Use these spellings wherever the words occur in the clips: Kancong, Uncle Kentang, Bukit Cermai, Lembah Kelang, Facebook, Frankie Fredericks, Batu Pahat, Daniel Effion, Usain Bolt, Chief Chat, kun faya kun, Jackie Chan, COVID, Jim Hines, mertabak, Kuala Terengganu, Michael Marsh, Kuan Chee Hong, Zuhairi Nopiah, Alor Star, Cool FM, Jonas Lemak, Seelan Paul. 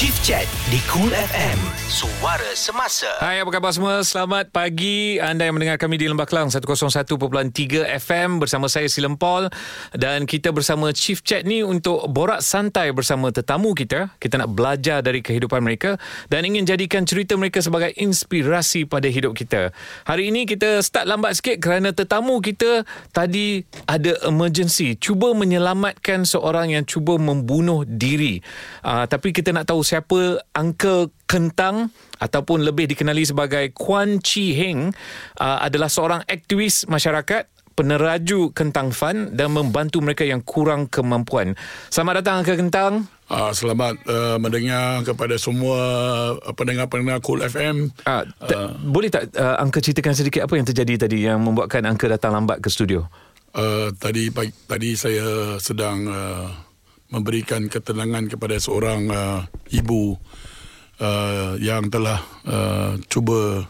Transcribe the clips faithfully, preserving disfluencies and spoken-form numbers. Chief Chat di Cool F M, suara semasa. Hai, apa khabar semua? Selamat pagi. Anda yang mendengar kami di Lembah Kelang seratus satu perpuluhan tiga F M bersama saya Seelan Paul, dan kita bersama Chief Chat ni untuk borak santai bersama tetamu kita. Kita nak belajar dari kehidupan mereka dan ingin jadikan cerita mereka sebagai inspirasi pada hidup kita. Hari ini kita start lambat sikit kerana tetamu kita tadi ada emergency, cuba menyelamatkan seorang yang cuba membunuh diri. Uh, tapi kita nak tahu siapa Uncle Kentang ataupun lebih dikenali sebagai Kuan Chee Hong uh, adalah seorang aktivis masyarakat, peneraju kentang fan dan membantu mereka yang kurang kemampuan. Selamat datang Uncle Kentang. Uh, selamat uh, mendengar kepada semua pendengar-pendengar Cool F M. Uh, t- uh, boleh tak uh, Uncle ceritakan sedikit apa yang terjadi tadi yang membuatkan Uncle datang lambat ke studio? Uh, tadi pagi, tadi saya sedang Uh, memberikan ketenangan kepada seorang uh, ibu uh, yang telah uh, cuba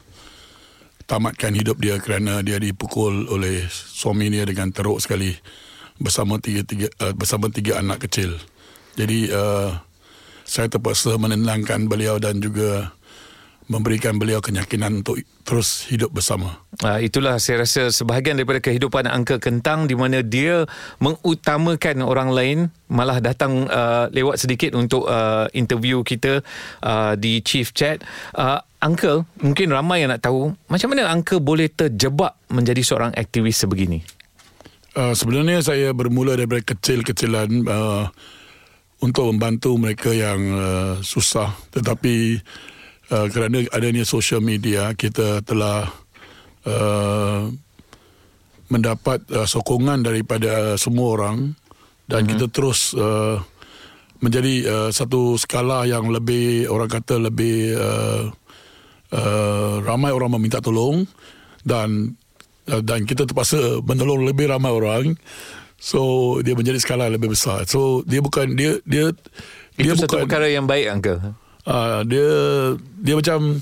tamatkan hidup dia kerana dia dipukul oleh suami dia dengan teruk sekali bersama tiga tiga uh, bersama tiga anak kecil. Jadi uh, saya terpaksa menenangkan beliau dan juga memberikan beliau keyakinan untuk terus hidup bersama. Ah, itulah saya rasa sebahagian daripada kehidupan Uncle Kentang, di mana dia mengutamakan orang lain, malah datang uh, lewat sedikit untuk uh, interview kita uh, di Chief Chat. Uh, Uncle, mungkin ramai yang nak tahu macam mana Uncle boleh terjebak menjadi seorang aktivis sebegini? Uh, sebenarnya saya bermula daripada kecil-kecilan uh, untuk membantu mereka yang uh, susah. Tetapi Uh, kerana adanya social media, kita telah uh, mendapat uh, sokongan daripada uh, semua orang dan mm-hmm. kita terus uh, menjadi uh, satu skala yang lebih, orang kata lebih uh, uh, ramai orang meminta tolong dan uh, dan kita terpaksa menolong lebih ramai orang, so dia menjadi skala yang lebih besar. So dia bukan dia dia itu dia satu bukan, perkara yang baik Uncle. Uh, dia dia macam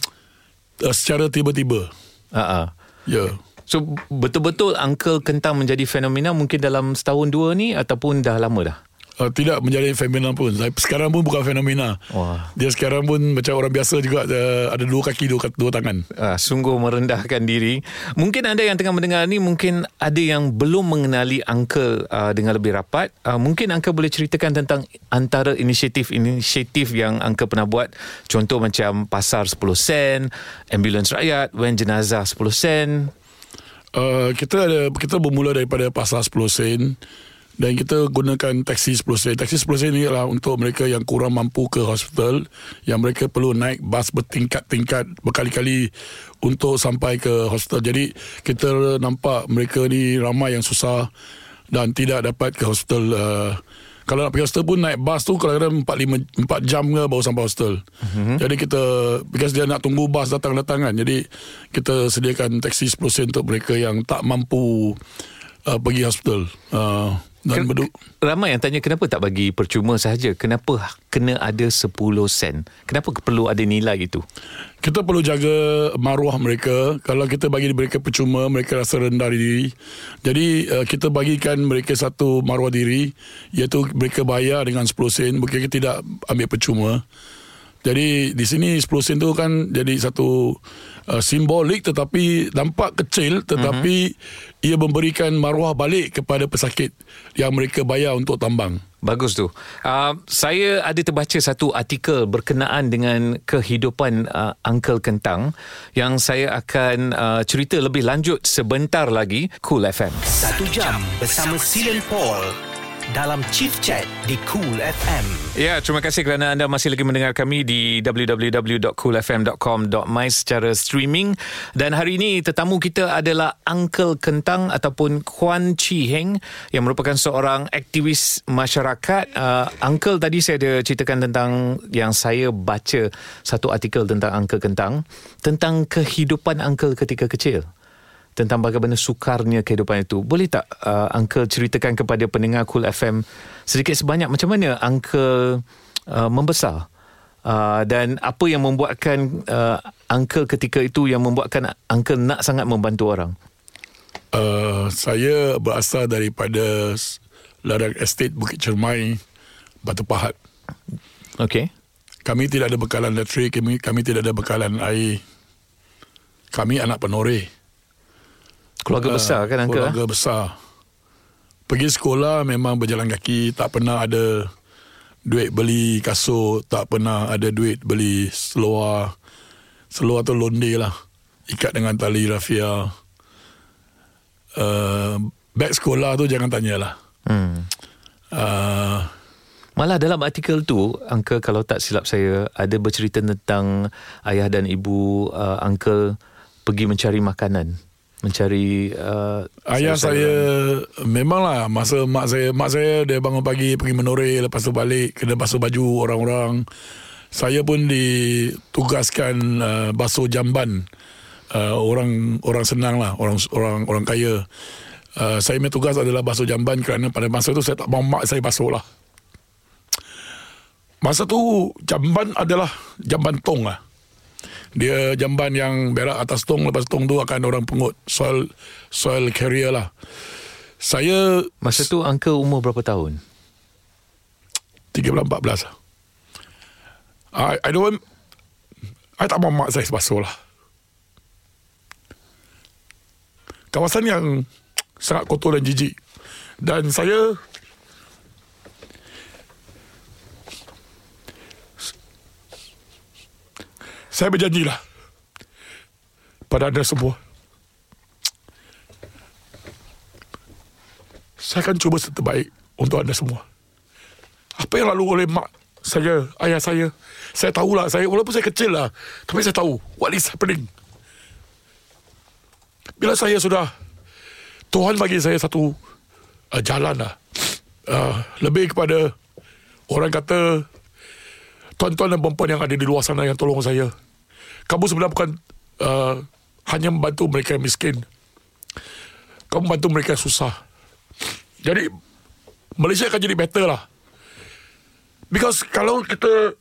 uh, secara tiba-tiba. Uh-uh. Ya. Yeah. So betul-betul Uncle Kentang menjadi fenomena mungkin dalam setahun dua ni ataupun dah lama dah? Uh, tidak menjadi fenomena pun. Sekarang pun bukan fenomena. Wah. Dia sekarang pun macam orang biasa juga, uh, ada dua kaki, dua, dua tangan. Uh, sungguh merendahkan diri. Mungkin anda yang tengah mendengar ni mungkin ada yang belum mengenali Uncle uh, dengan lebih rapat. Uh, mungkin Uncle boleh ceritakan tentang antara inisiatif-inisiatif yang Uncle pernah buat. Contoh macam pasar sepuluh sen, ambulans rakyat, wen jenazah sepuluh sen. Uh, kita ada, kita bermula daripada pasar sepuluh sen. Dan kita gunakan taksi sepuluh sen. Taksi sepuluh sen ni ialah untuk mereka yang kurang mampu ke hospital, yang mereka perlu naik bas bertingkat-tingkat berkali-kali untuk sampai ke hospital. Jadi kita nampak mereka ni ramai yang susah dan tidak dapat ke hospital. Uh, kalau nak pergi hospital pun naik bas tu kadang-kadang empat jam ke baru sampai hospital. Mm-hmm. Jadi kita, because dia nak tunggu bas datang-datang kan. Jadi kita sediakan taksi sepuluh sen untuk mereka yang tak mampu uh, pergi hospital. Uh, Dan bedu- ramai yang tanya kenapa tak bagi percuma sahaja, kenapa kena ada sepuluh sen, kenapa perlu ada nilai itu? Kita perlu jaga maruah mereka. Kalau kita bagi mereka percuma, mereka rasa rendah diri. Jadi uh, kita bagikan mereka satu maruah diri, iaitu mereka bayar dengan sepuluh sen, mereka tidak ambil percuma. Jadi di sini sepuluh sen tu kan jadi satu uh, simbolik, tetapi nampak kecil, tetapi uh-huh. ia memberikan maruah balik kepada pesakit yang mereka bayar untuk tambang. Bagus tu. Uh, saya ada terbaca satu artikel berkenaan dengan kehidupan uh, Uncle Kentang yang saya akan uh, cerita lebih lanjut sebentar lagi. Cool F M. Satu jam bersama Seelan Paul dalam Chief Chat di Cool F M. Ya, terima kasih kerana anda masih lagi mendengar kami di w w w dot cool f m dot com dot my secara streaming. Dan hari ini tetamu kita adalah Uncle Kentang ataupun Kuan Chee Hong yang merupakan seorang aktivis masyarakat. Uh, Uncle, tadi saya ada ceritakan tentang yang saya baca satu artikel tentang Uncle Kentang, tentang kehidupan Uncle ketika kecil, tentang bagaimana sukarnya kehidupan itu. Boleh tak uh, Uncle ceritakan kepada pendengar Cool F M sedikit sebanyak macam mana Uncle uh, membesar uh, dan apa yang membuatkan uh, Uncle ketika itu yang membuatkan Uncle nak sangat membantu orang? Uh, saya berasal daripada ladang estate Bukit Cermai, Batu Pahat. Okey. Kami tidak ada bekalan elektrik, kami, kami tidak ada bekalan air. Kami anak penoreh. Keluarga uh, besar kan, Uncle? Keluarga ha? besar. Pergi sekolah memang berjalan kaki, tak pernah ada duit beli kasut, tak pernah ada duit beli seluar. Seluar tu londe lah, ikat dengan tali rafia. Uh, beg sekolah tu jangan tanyalah. Hmm. Uh, Malah dalam artikel tu, Uncle, kalau tak silap saya, ada bercerita tentang ayah dan ibu uh, Uncle pergi mencari makanan. Mencari uh, ayah saya, saya memanglah masa mak saya mak saya dia bangun pagi pergi menoreh, lepas tu balik kena basuh baju orang-orang. Saya pun ditugaskan uh, basuh jamban uh, orang orang senang lah, orang orang orang kaya. Uh, saya punya tugas adalah basuh jamban kerana pada masa tu saya tak mahu mak saya basuh lah. Masa tu jamban adalah jamban tong lah. Dia jamban yang berak atas tong, lepas tong tu akan orang pungut, soil soil carrier lah. Saya masa tu Uncle umur berapa tahun? thirteen fourteen. I, I don't want, I tak mahu mak saya basuh lah. Kawasan yang sangat kotor dan jijik. Dan saya Saya berjanjilah pada anda semua, saya akan cuba seterbaik untuk anda semua. Apa yang lalu oleh mak saya, ayah saya, saya tahulah. Saya, walaupun saya kecil lah, tapi saya tahu what is happening. Bila saya sudah, Tuhan bagi saya satu uh, jalan lah. Uh, lebih kepada orang kata, tuan-tuan dan perempuan yang ada di luar sana yang tolong saya, kamu sebenarnya bukan uh, hanya membantu mereka yang miskin, kamu membantu mereka yang susah. Jadi Malaysia akan jadi better lah. Because kalau kita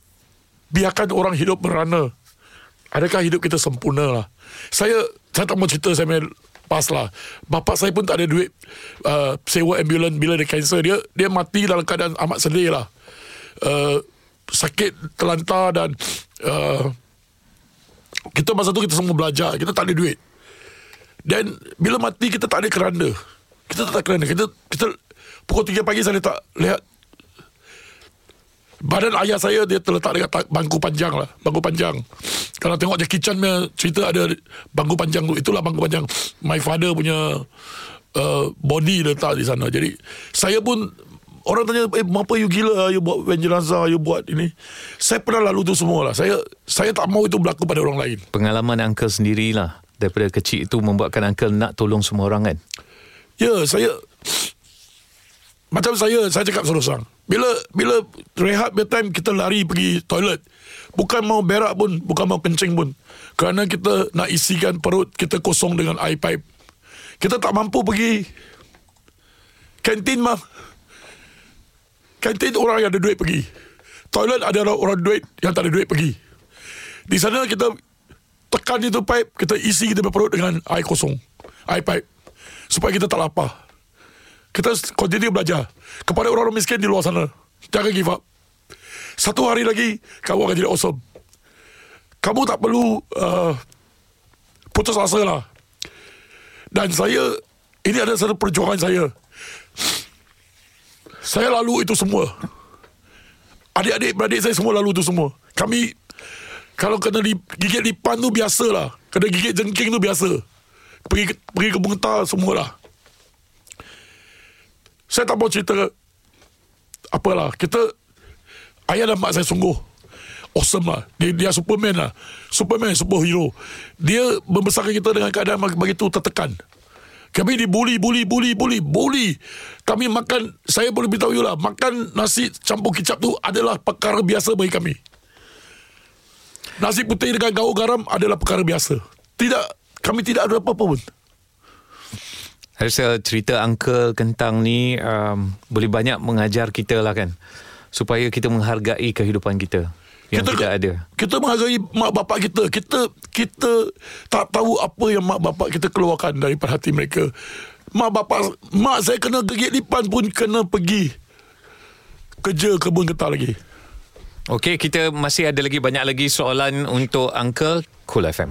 biarkan orang hidup merana, adakah hidup kita sempurna lah? Saya saya tak mau cerita saya pas lah. Bapa saya pun tak ada duit uh, sewa ambulans bila dia kanser. Dia dia mati dalam keadaan amat sedih lah. Uh, sakit terlantar dan uh, kita masa tu kita semua belajar, kita tak ada duit. Dan bila mati kita tak ada keranda, kita tak ada keranda. Kita, kita pukul tiga pagi saya tak lihat badan ayah saya, dia terletak dekat bangku panjang lah. Bangku panjang, kalau tengok Jackie Chan punya cerita ada bangku panjang tu, itulah bangku panjang. My father punya uh, body letak di sana. Jadi saya pun, orang tanya, eh, apa you gila, you buat jenazah, you buat ini. Saya pernah lalu tu semua lah. Saya, saya tak mahu itu berlaku pada orang lain. Pengalaman Uncle sendirilah daripada kecil itu membuatkan Uncle nak tolong semua orang kan? Ya, saya, macam saya, saya cakap terus terang. Bila, bila rehat bedtime, kita lari pergi toilet. Bukan mau berak pun, bukan mau kencing pun. Kerana kita nak isikan perut kita kosong dengan air pipe. Kita tak mampu pergi kantin mah. Kantin orang yang ada duit pergi. Toilet ada orang duit yang tak ada duit pergi. Di sana kita tekan itu pipe, kita isi kita perut dengan air kosong, air pipe, supaya kita tak lapar. Kita continue belajar. Kepada orang-orang miskin di luar sana, jangan give up. Satu hari lagi kamu akan jadi awesome. Kamu tak perlu uh, putus asa lah. Dan saya, ini ada satu perjuangan saya. Saya lalu itu semua. Adik-adik, beradik saya semua lalu itu semua. Kami, kalau kena li, gigit lipan tu biasalah. Kena gigit jengking tu biasa. Pergi, pergi ke Bungetah, semualah. Saya tak mau cerita apalah. Kita, ayah dan mak saya sungguh awesome lah. Dia, dia Superman lah. Superman, superhero. Dia membesarkan kita dengan keadaan begitu tertekan. Kami dibuli, buli, buli, buli, buli. Kami makan, saya boleh beritahu you lah, makan nasi campur kicap tu adalah perkara biasa bagi kami. Nasi putih dengan gaul garam adalah perkara biasa. Tidak, kami tidak ada apa-apa pun. Saya rasa cerita Uncle Kentang ni um, boleh banyak mengajar kita lah kan, supaya kita menghargai kehidupan kita yang kita, tidak ada. Kita menghargai mak bapak kita. Kita kita tak tahu apa yang mak bapak kita keluarkan daripada hati mereka. Mak bapak, mak saya kena gigit lipan pun kena pergi kerja kebun getah lagi. Okey, kita masih ada lagi banyak lagi soalan untuk Uncle Cool F M.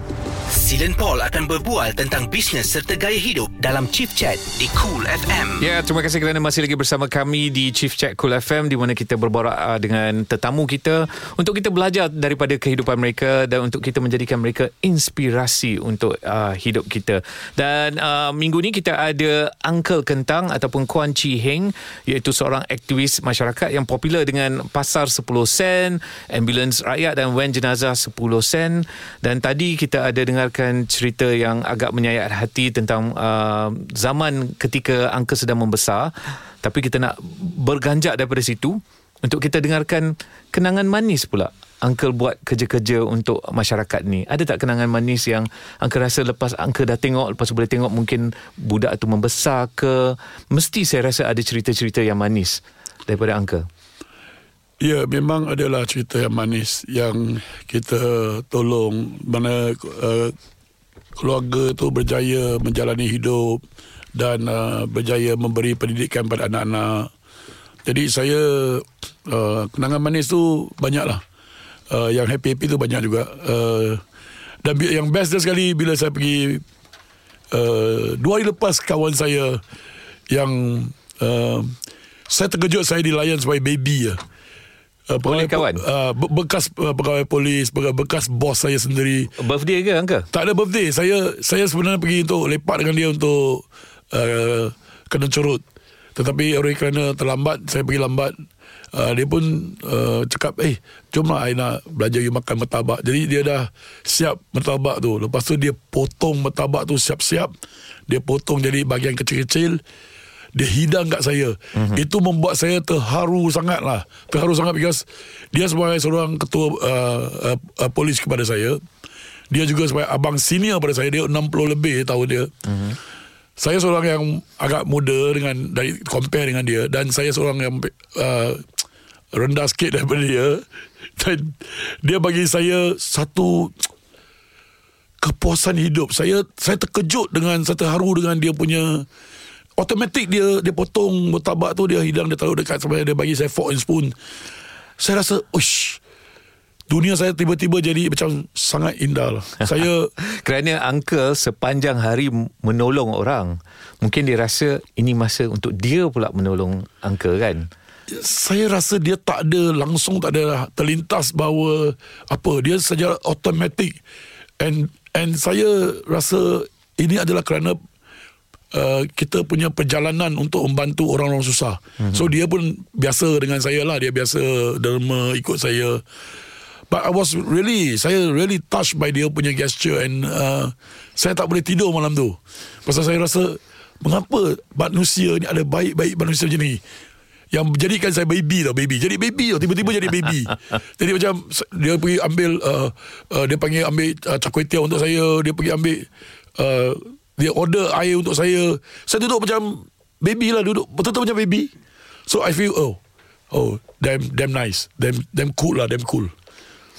Seelan Paul akan berbual tentang bisnes serta gaya hidup dalam Chief Chat di Cool F M. Ya, yeah, terima kasih kerana masih lagi bersama kami di Chief Chat Cool F M, di mana kita berborak dengan tetamu kita untuk kita belajar daripada kehidupan mereka dan untuk kita menjadikan mereka inspirasi untuk uh, hidup kita. Dan uh, minggu ni kita ada Uncle Kentang ataupun Kuan Chee Hong, iaitu seorang aktivis masyarakat yang popular dengan pasar sepuluh sen, ambulans rakyat dan wan jenazah sepuluh sen. Dan tadi kita ada dengarkan cerita yang agak menyayat hati tentang uh, zaman ketika angka sedang membesar. Tapi kita nak berganjak daripada situ untuk kita dengarkan kenangan manis pula Uncle buat kerja-kerja untuk masyarakat ni. Ada tak kenangan manis yang Uncle rasa lepas Uncle dah tengok, lepas boleh tengok mungkin budak tu membesar ke? Mesti saya rasa ada cerita-cerita yang manis daripada Uncle. Ya, memang adalah cerita yang manis yang kita tolong, mana uh, keluarga tu berjaya menjalani hidup dan uh, berjaya memberi pendidikan pada anak-anak. Jadi saya, uh, kenangan manis tu banyaklah. Uh, yang happy-happy tu banyak juga. Uh, dan yang best dia sekali bila saya pergi, uh, dua hari lepas kawan saya yang, uh, saya terkejut saya dilayan sebagai baby ya. Uh, pegawai kawan? Uh, bekas uh, pegawai polis, bekas bos saya sendiri. Birthday ke, Angka? Tak ada birthday. Saya saya sebenarnya pergi untuk lepak dengan dia untuk uh, kena curut. Tetapi oleh kerana terlambat, saya pergi lambat. Uh, dia pun uh, cakap, eh, jom lah I nak belajar you makan mertabak. Jadi dia dah siap mertabak tu. Lepas tu dia potong mertabak tu siap-siap. Dia potong jadi bahagian kecil-kecil. Dia hidang kat saya. Mm-hmm. Itu membuat saya terharu sangat lah. Terharu sangat because dia sebagai seorang ketua uh, uh, uh, polis kepada saya. Dia juga sebagai abang senior pada saya. Dia enam puluh lebih tahun dia. Mm-hmm. Saya seorang yang agak muda dengan dari compare dengan dia. Dan saya seorang yang uh, rendah sikit daripada dia. Dan dia bagi saya satu kepuasan hidup. Saya saya terkejut dengan, saya terharu dengan dia punya... Automatik dia dia potong mertabak tu, dia hidang, dia taruh dekat sama dia, bagi saya fork and spoon. Saya rasa, ush, dunia saya tiba-tiba jadi macam sangat indah lah. Saya kerana Uncle sepanjang hari menolong orang, mungkin dia rasa ini masa untuk dia pula menolong Uncle kan. Saya rasa dia tak ada langsung, tak ada terlintas bahawa apa, dia saja automatik. And and saya rasa ini adalah kerana Uh, kita punya perjalanan untuk membantu orang-orang susah. Mm-hmm. So dia pun biasa dengan saya lah, dia biasa derma ikut saya. But I was really, saya really touched by dia punya gesture. And uh, saya tak boleh tidur malam tu pasal saya rasa, mengapa manusia ni ada baik-baik manusia macam ni yang jadikan saya baby tau, baby. Jadi baby tau, tiba-tiba jadi baby. Jadi macam dia pergi ambil uh, uh, dia panggil ambil uh, char kway teow untuk saya. Dia pergi ambil uh, dia order air untuk saya. Saya duduk macam baby lah, duduk betul-betul macam baby. So I feel, oh, oh, damn, damn nice, damn, damn cool lah, damn cool.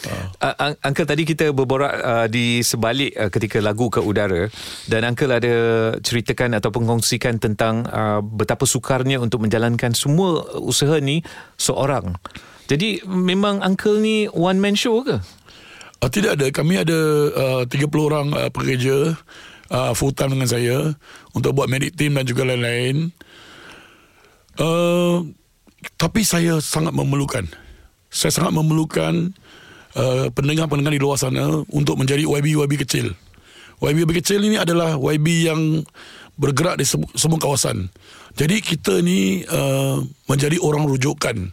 Uh. Uh, Uncle, tadi kita berborak uh, di sebalik uh, ketika lagu ke udara, dan Uncle ada ceritakan atau kongsikan tentang uh, betapa sukarnya untuk menjalankan semua usaha ni seorang. Jadi memang Uncle ni one man show ke? Uh, tidak ada, kami ada uh, tiga puluh orang uh, pekerja. Uh, full time dengan saya untuk buat medic team dan juga lain-lain. uh, Tapi saya sangat memerlukan Saya sangat memerlukan uh, pendengar-pendengar di luar sana untuk menjadi Y B-Y B kecil. Y B-Y B kecil ini adalah Y B yang bergerak di semua kawasan. Jadi kita ni uh, menjadi orang rujukan,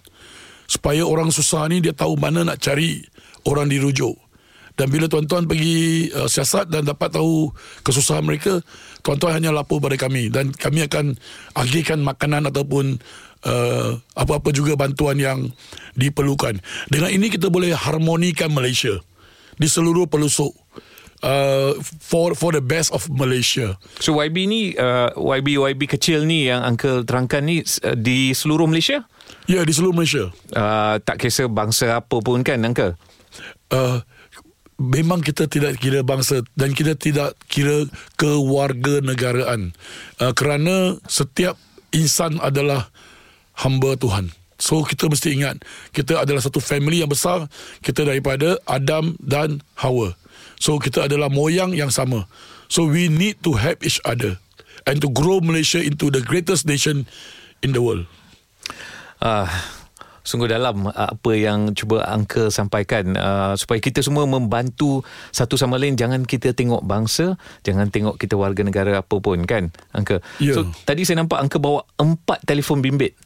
supaya orang susah ni dia tahu mana nak cari orang dirujuk. Dan bila tuan-tuan pergi uh, siasat dan dapat tahu kesusahan mereka, tuan-tuan hanya lapor pada kami. Dan kami akan agihkan makanan ataupun uh, apa-apa juga bantuan yang diperlukan. Dengan ini kita boleh harmonikan Malaysia di seluruh pelusuk. Uh, for for the best of Malaysia. So Y B ni, uh, Y B Y B kecil ni yang Uncle terangkan ni uh, di seluruh Malaysia? Ya, yeah, di seluruh Malaysia. Uh, tak kisah bangsa apa pun kan, Uncle? Uh, Memang kita tidak kira bangsa dan kita tidak kira kewarganegaraan, uh, kerana setiap insan adalah hamba Tuhan. So kita mesti ingat kita adalah satu family yang besar. Kita daripada Adam dan Hawa. So kita adalah moyang yang sama. So we need to help each other and to grow Malaysia into the greatest nation in the world. Ah, uh, sungguh dalam apa yang cuba Uncle sampaikan, uh, supaya kita semua membantu satu sama lain. Jangan kita tengok bangsa, jangan tengok kita warga negara apa pun, kan Uncle? Yeah. So tadi saya nampak Uncle bawa empat telefon bimbit.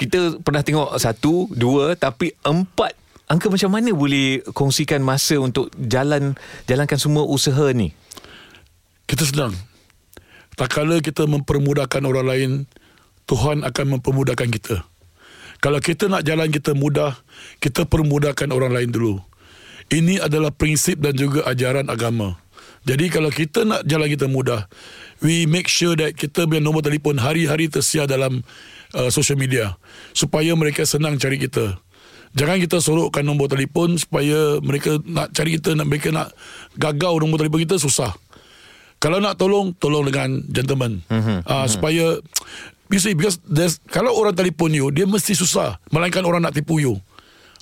Kita pernah tengok satu, dua, tapi empat. Uncle macam mana boleh kongsikan masa untuk jalan jalankan semua usaha ni? Kita senang. Tak kala kita mempermudahkan orang lain, Tuhan akan mempermudahkan kita. Kalau kita nak jalan kita mudah, kita permudahkan orang lain dulu. Ini adalah prinsip dan juga ajaran agama. Jadi kalau kita nak jalan kita mudah, we make sure that kita punya nombor telefon hari-hari tersiar dalam uh, social media, supaya mereka senang cari kita. Jangan kita sorokkan nombor telefon supaya mereka nak cari kita, nak mereka nak gagau nombor telefon kita, susah. Kalau nak tolong, tolong dengan gentleman. Mm-hmm. Uh, mm-hmm. Supaya, you see, because kalau orang telefon you, dia mesti susah. Melainkan orang nak tipu you.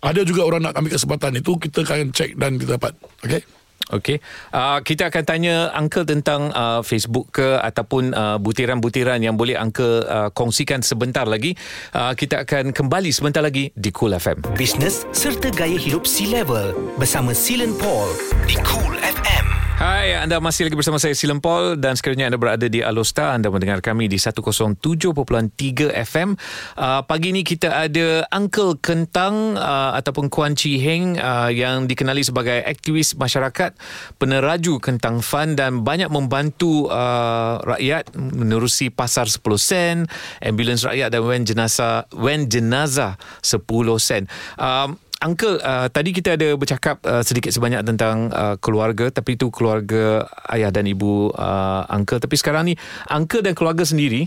Ada juga orang nak ambil kesempatan. Itu kita akan cek dan kita dapat. Okay? Okey, uh, kita akan tanya Uncle tentang uh, Facebook ke ataupun uh, butiran-butiran yang boleh Uncle uh, kongsikan sebentar lagi. Uh, kita akan kembali sebentar lagi di Cool F M. Bisnes serta gaya hidup C-Level bersama Seelan Paul di Cool F M. Hai, anda masih lagi bersama saya Seelan Paul dan sekiranya anda berada di Alor Star, anda mendengar kami di one oh seven point three F M. Uh, pagi ni kita ada Uncle Kentang uh, ataupun Kuan Chee Hong uh, yang dikenali sebagai aktivis masyarakat, peneraju kentang fund dan banyak membantu uh, rakyat menerusi pasar sepuluh sen, ambulans rakyat dan wen jenazah wen jenazah sepuluh sen. Um, Uncle, uh, tadi kita ada bercakap uh, sedikit sebanyak tentang uh, keluarga, tapi itu keluarga ayah dan ibu uh, Uncle. Tapi sekarang ni, Uncle dan keluarga sendiri,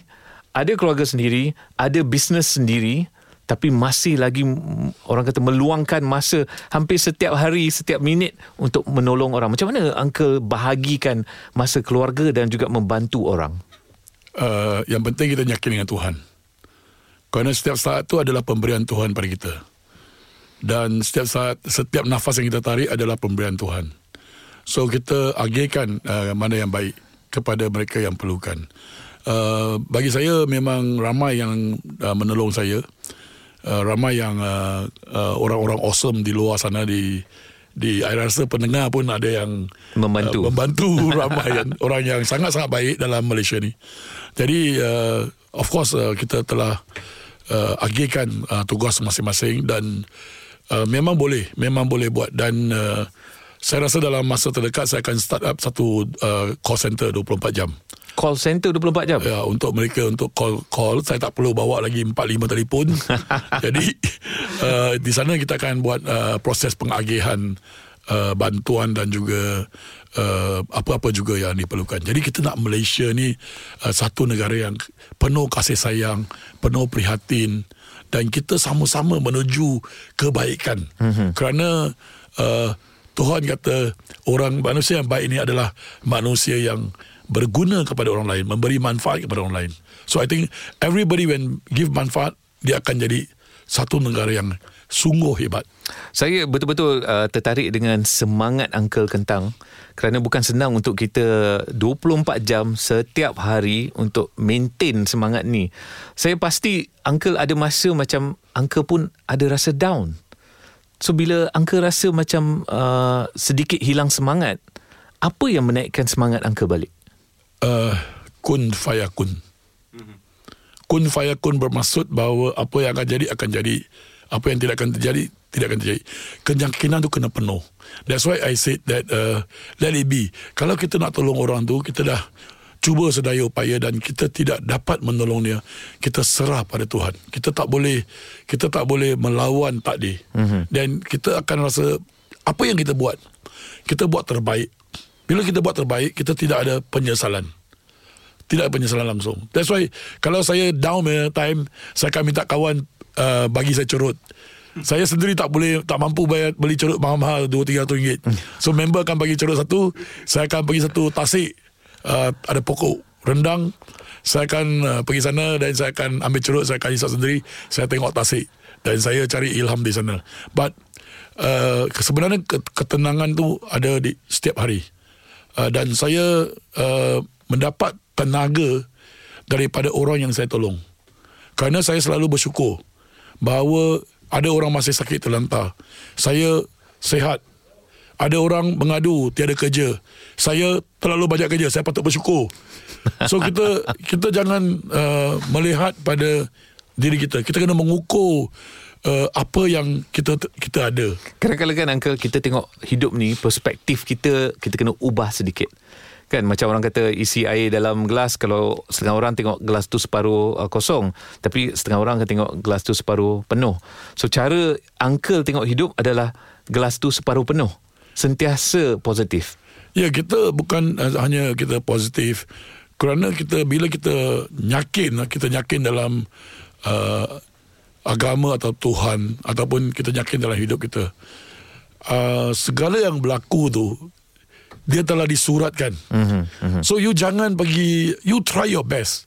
ada keluarga sendiri, ada bisnes sendiri, tapi masih lagi, orang kata, meluangkan masa hampir setiap hari, setiap minit untuk menolong orang. Macam mana Uncle bahagikan masa keluarga dan juga membantu orang? Uh, yang penting kita yakin dengan Tuhan. Kerana setiap saat itu adalah pemberian Tuhan pada kita. Dan setiap saat, setiap nafas yang kita tarik adalah pemberian Tuhan. So kita agihkan uh, mana yang baik kepada mereka yang perlukan. Uh, bagi saya memang ramai yang uh, menolong saya. Uh, ramai yang uh, uh, orang-orang awesome di luar sana, di di saya rasa pendengar pun ada yang membantu. Uh, membantu ramai yang, orang yang sangat-sangat baik dalam Malaysia ni. Jadi uh, of course uh, kita telah uh, agihkan uh, tugas masing-masing dan Uh, memang boleh, memang boleh buat. Dan uh, saya rasa dalam masa terdekat saya akan start up satu uh, call center dua puluh empat jam. Call center dua puluh empat jam? Ya, untuk mereka, untuk call-call. Saya tak perlu bawa lagi empat lima telefon. Jadi uh, di sana kita akan buat uh, proses pengagihan uh, bantuan dan juga uh, apa-apa juga yang diperlukan. Jadi kita nak Malaysia ni uh, satu negara yang penuh kasih sayang, penuh prihatin, dan kita sama-sama menuju kebaikan. Mm-hmm. Kerana uh, Tuhan kata orang manusia yang baik ini adalah manusia yang berguna kepada orang lain, memberi manfaat kepada orang lain. So I think everybody when give manfaat, dia akan jadi satu negara yang sungguh hebat. Saya betul-betul uh, tertarik dengan semangat Uncle Kentang, kerana bukan senang untuk kita dua puluh empat jam setiap hari untuk maintain semangat ni. Saya pasti Uncle ada masa macam Uncle pun ada rasa down. So bila Uncle rasa macam uh, sedikit hilang semangat, apa yang menaikkan semangat Uncle balik? Uh, kun faya kun. Kun faya kun bermaksud bahawa apa yang akan jadi akan jadi, apa yang tidak akan terjadi tidak akan terjadi. Keyakinan tu kena penuh. That's why I said that uh, let it be. Kalau kita nak tolong orang tu, kita dah cuba sedaya upaya dan kita tidak dapat menolong dia, kita serah pada Tuhan. Kita tak boleh kita tak boleh melawan takdir. Mm-hmm. Dan kita akan rasa apa yang kita buat, kita buat terbaik. Bila kita buat terbaik, kita tidak ada penyesalan. Tidak penyesalan langsung. That's why kalau saya down my time, saya akan minta kawan uh, bagi saya curut. Saya sendiri tak boleh, tak mampu bayar, beli curut mahal-mahal dua tiga ratus ringgit. So member akan bagi curut satu, saya akan bagi satu tasik, uh, ada pokok rendang, saya akan uh, pergi sana dan saya akan ambil cerut, saya akan hisap sendiri, saya tengok tasik dan saya cari ilham di sana. But uh, sebenarnya ketenangan tu ada di setiap hari. Uh, dan saya uh, mendapat tenaga daripada orang yang saya tolong. Kerana saya selalu bersyukur bahawa ada orang masih sakit terlantar, saya sihat. Ada orang mengadu tiada kerja, saya terlalu banyak kerja, saya patut bersyukur. So kita kita jangan uh, melihat pada diri kita. Kita kena mengukur uh, apa yang kita kita ada. Kadang-kadang kan Uncle, kita tengok hidup ni, perspektif kita, kita kena ubah sedikit. Kan macam orang kata isi air dalam gelas, kalau setengah orang tengok gelas tu separuh uh, kosong, tapi setengah orang akan tengok gelas tu separuh penuh. So cara Uncle tengok hidup adalah gelas tu separuh penuh, sentiasa positif. Ya, kita bukan uh, hanya kita positif, kerana kita bila kita yakin, kita yakin dalam uh, agama atau Tuhan, ataupun kita yakin dalam hidup kita, uh, segala yang berlaku tu dia telah disuratkan. Mm-hmm, mm-hmm. So you jangan pergi, you try your best.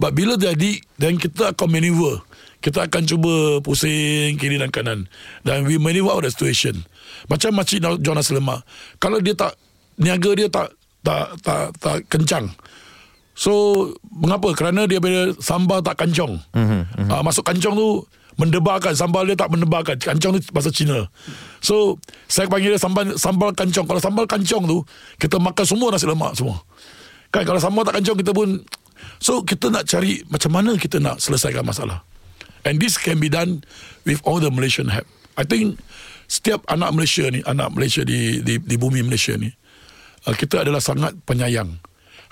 But bila jadi, then kita akan maneuver. Kita akan cuba pusing kiri dan kanan. Dan we maneuver out the situation. Macam Makcik Jonas Lemak. Kalau dia tak, niaga dia tak tak tak, tak kencang. So, mengapa? Kerana dia bila sambal tak kancong. Mm-hmm, mm-hmm. Uh, masuk kancong tu, mendebarkan. Sambal dia tak mendebarkan. Kancong tu bahasa Cina. So saya panggil dia sambal, sambal kancong. Kalau sambal kancong tu, kita makan semua nasi lemak semua, kan? Kalau sambal tak kancong, kita pun. So kita nak cari macam mana kita nak selesaikan masalah. And this can be done with all the Malaysian help. I think setiap anak Malaysia ni, anak Malaysia di di, di bumi Malaysia ni, kita adalah sangat penyayang.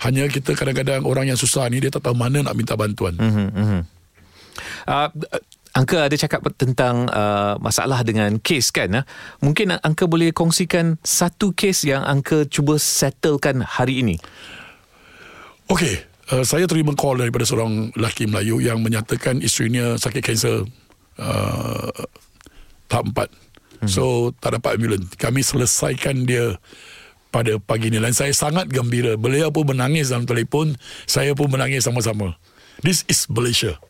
Hanya kita kadang-kadang orang yang susah ni, dia tak tahu mana nak minta bantuan. Mm-hmm, mm-hmm. Uh, Uncle ada cakap tentang uh, masalah dengan kes kan. Eh? Mungkin Uncle boleh kongsikan satu kes yang Uncle cuba settlekan hari ini. Okey, uh, saya terima call daripada seorang lelaki Melayu yang menyatakan isterinya sakit kanser uh, tahap empat. Hmm. So tak dapat ambulans. Kami selesaikan dia pada pagi ni. Dan saya sangat gembira. Beliau pun menangis dalam telefon, saya pun menangis sama-sama. This is Malaysia.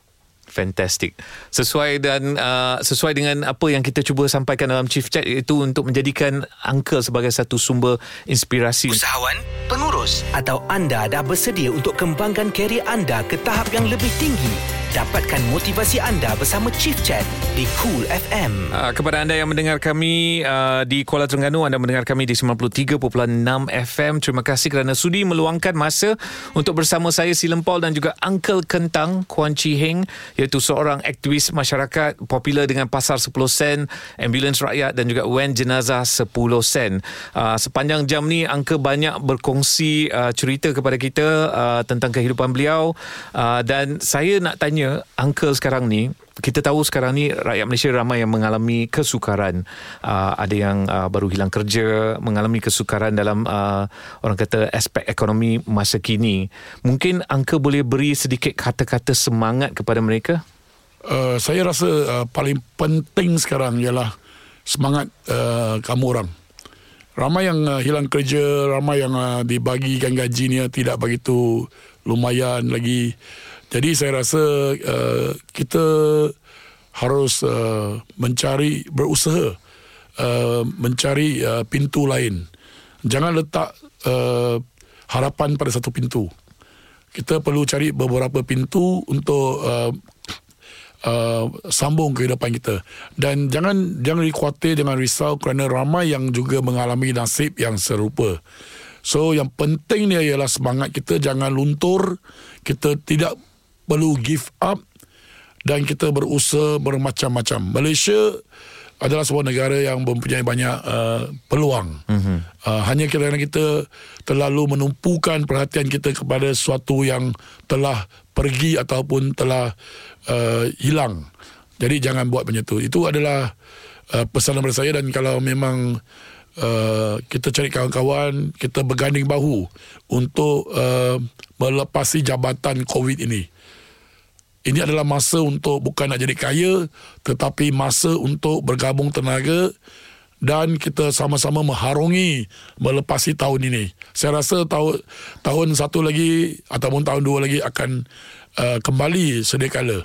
Fantastic. Sesuai dan uh, sesuai dengan apa yang kita cuba sampaikan dalam Chief Chat, itu untuk menjadikan Uncle sebagai satu sumber inspirasi. Usahawan, pengurus atau anda dah bersedia untuk kembangkan karier anda ke tahap yang lebih tinggi? Dapatkan motivasi anda bersama Chief Chat di Cool F M. Uh, kepada anda yang mendengar kami uh, di Kuala Terengganu, anda mendengar kami di sembilan puluh tiga perpuluhan enam F M. Terima kasih kerana sudi meluangkan masa untuk bersama saya, Seelan Paul, dan juga Uncle Kentang, Kuan Chee Hong, iaitu seorang aktivis masyarakat popular dengan Pasar sepuluh sen, Ambulans Rakyat dan juga Wan Jenazah sepuluh sen. Uh, sepanjang jam ni, Uncle banyak berkongsi uh, cerita kepada kita uh, tentang kehidupan beliau. Uh, dan saya nak tanya Uncle sekarang ni, kita tahu sekarang ni rakyat Malaysia ramai yang mengalami kesukaran. Uh, ada yang uh, baru hilang kerja, mengalami kesukaran dalam uh, orang kata aspek ekonomi masa kini. Mungkin Uncle boleh beri sedikit kata-kata semangat kepada mereka? Uh, saya rasa uh, paling penting sekarang ialah semangat uh, kamu orang. Ramai yang uh, hilang kerja, ramai yang uh, dibagikan gajinya tidak begitu lumayan lagi. Jadi saya rasa uh, kita harus uh, mencari, berusaha uh, mencari uh, pintu lain. Jangan letak uh, harapan pada satu pintu. Kita perlu cari beberapa pintu untuk uh, uh, sambung kehidupan kita. Dan jangan jangan khawatir, jangan risau, kerana ramai yang juga mengalami nasib yang serupa. So yang penting dia ialah semangat kita, jangan luntur, kita tidak perlu give up dan kita berusaha bermacam-macam. Malaysia adalah sebuah negara yang mempunyai banyak uh, peluang. Mm-hmm. Uh, hanya kerana kita terlalu menumpukan perhatian kita kepada sesuatu yang telah pergi ataupun telah uh, hilang. Jadi jangan buat macam itu. Itu adalah uh, pesanan daripada saya. Dan kalau memang uh, kita cari kawan-kawan, kita berganding bahu untuk uh, melepasi jabatan COVID ini. Ini adalah masa untuk bukan nak jadi kaya, tetapi masa untuk bergabung tenaga dan kita sama-sama mengharungi melepasi tahun ini. Saya rasa tahun tahun satu lagi ataupun tahun dua lagi akan uh, kembali sedekala.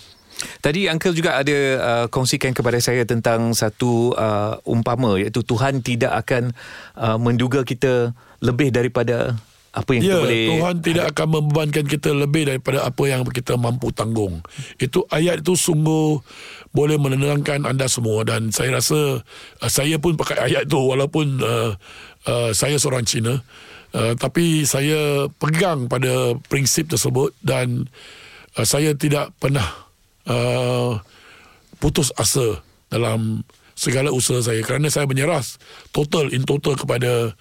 Tadi Uncle juga ada uh, kongsikan kepada saya tentang satu uh, umpama, iaitu Tuhan tidak akan uh, menduga kita lebih daripada apa yang ya, kita boleh. Tuhan tidak akan membebankan kita lebih daripada apa yang kita mampu tanggung. Itu ayat itu sungguh boleh menenangkan anda semua, dan saya rasa uh, saya pun pakai ayat itu walaupun uh, uh, saya seorang Cina, uh, tapi saya pegang pada prinsip tersebut, dan uh, saya tidak pernah uh, putus asa dalam segala usaha saya, kerana saya menyerah total in total kepada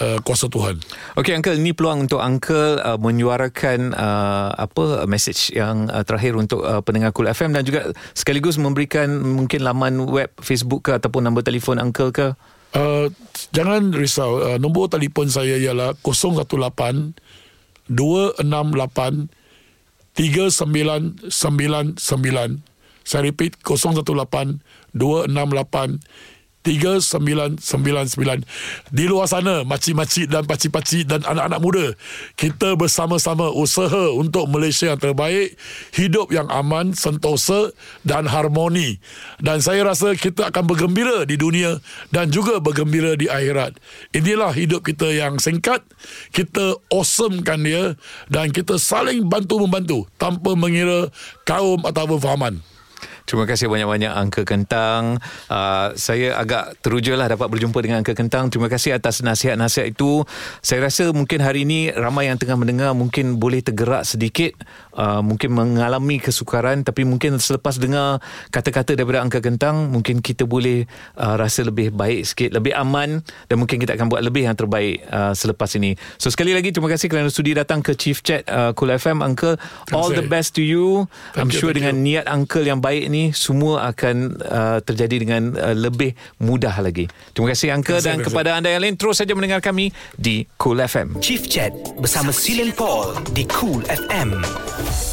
Uh, kuasa Tuhan. Okey Uncle, ini peluang untuk Uncle uh, menyuarakan uh, apa message yang uh, terakhir untuk uh, pendengar Cool F M, dan juga sekaligus memberikan mungkin laman web Facebook ke ataupun nombor telefon Uncle ke. Uh, jangan risau, uh, nombor telefon saya ialah kosong satu lapan dua enam lapan tiga sembilan sembilan sembilan. Saya repeat, kosong satu lapan dua enam lapan tiga sembilan sembilan sembilan. Di luar sana, makcik-makcik dan pakcik-pakcik dan anak-anak muda, kita bersama-sama usaha untuk Malaysia yang terbaik, hidup yang aman, sentosa dan harmoni. Dan saya rasa kita akan bergembira di dunia dan juga bergembira di akhirat. Inilah hidup kita yang singkat, kita awesomekan dia, dan kita saling bantu-membantu tanpa mengira kaum atau fahaman. Terima kasih banyak-banyak Uncle Kentang. Uh, saya agak teruja lah dapat berjumpa dengan Uncle Kentang. Terima kasih atas nasihat-nasihat itu. Saya rasa mungkin hari ini ramai yang tengah mendengar mungkin boleh tergerak sedikit, uh, mungkin mengalami kesukaran, tapi mungkin selepas dengar kata-kata daripada Uncle Kentang, mungkin kita boleh uh, rasa lebih baik sikit, lebih aman, dan mungkin kita akan buat lebih yang terbaik uh, selepas ini. So sekali lagi terima kasih kerana sudi datang ke Chief Chat uh, Cool F M, Uncle. All the best to you. Thank I'm you, sure dengan you. Niat Uncle yang baik ni semua akan uh, terjadi dengan uh, lebih mudah lagi. Terima kasih Uncle, dan kepada anda yang lain, terus saja mendengar kami di Cool F M. Chief Chat bersama Seelan Paul di Cool F M.